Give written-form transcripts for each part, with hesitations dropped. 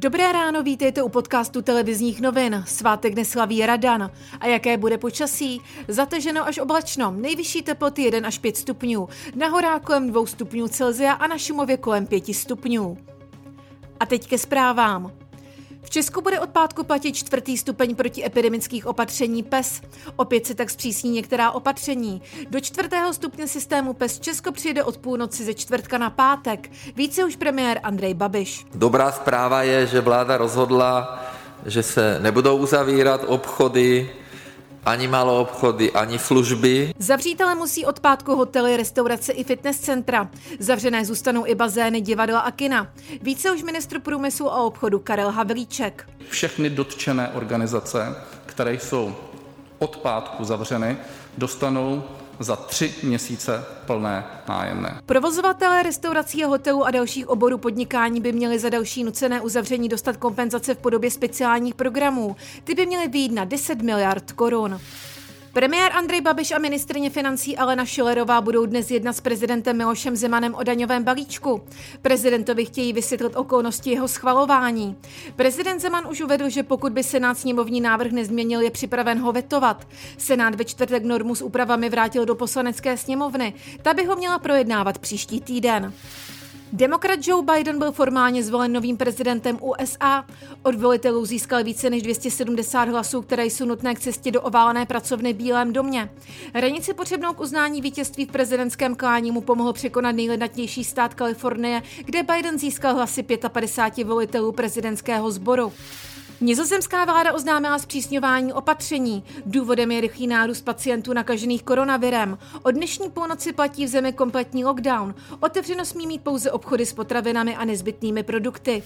Dobré ráno, vítejte u podcastu televizních novin. Svátek neslaví Radan. A jaké bude počasí? Zataženo až oblačno, nejvyšší teploty 1 až 5 stupňů, na horách kolem 2 stupňů Celsia a na Šumově kolem 5 stupňů. A teď ke zprávám. V Česku bude od pátku platit 4. stupeň protiepidemických opatření PES. Opět se tak zpřísní některá opatření. Do 4. stupně systému PES Česko přijede od půlnoci ze čtvrtka na pátek. Více už premiér Andrej Babiš. Dobrá zpráva je, že vláda rozhodla, že se nebudou uzavírat obchody, ani maloobchody, ani služby. Zavřít ale musí od pátku hotely, restaurace i fitness centra. Zavřené zůstanou i bazény, divadla a kina. Více už ministr průmyslu a obchodu Karel Havlíček. Všechny dotčené organizace, které jsou od pátku zavřeny, dostanou za 3 měsíce plné nájemné. Provozovatelé restaurací a hotelů a dalších oborů podnikání by měli za další nucené uzavření dostat kompenzace v podobě speciálních programů. Ty by měly vyjít na 10 miliard korun. Premiér Andrej Babiš a ministryně financí Alena Schillerová budou dnes jednat s prezidentem Milošem Zemanem o daňovém balíčku. Prezidentovi chtějí vysvětlit okolnosti jeho schvalování. Prezident Zeman už uvedl, že pokud by Senát sněmovní návrh nezměnil, je připraven ho vetovat. Senát ve čtvrtek normu s úpravami vrátil do Poslanecké sněmovny. Ta by ho měla projednávat příští týden. Demokrat Joe Biden byl formálně zvolen novým prezidentem USA. Od volitelů získal více než 270 hlasů, které jsou nutné k cestě do oválené pracovny v Bílém domě. Hranici potřebnou k uznání vítězství v prezidentském klání mu pomohl překonat nejlidnatější stát Kalifornie, kde Biden získal hlasy 55 volitelů prezidentského sboru. Nizozemská vláda oznámila zpřísňování opatření. Důvodem je rychlý nárůst pacientů nakažených koronavirem. Od dnešní půlnoci platí v zemi kompletní lockdown. Otevřeno smí mít pouze obchody s potravinami a nezbytnými produkty.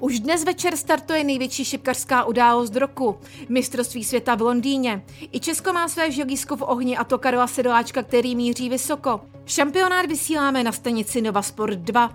Už dnes večer startuje největší šipkařská událost roku – mistrovství světa v Londýně. I Česko má své želízko v ohni, a to Karla Sedláčka, který míří vysoko. Šampionát vysíláme na stanici Nova Sport 2.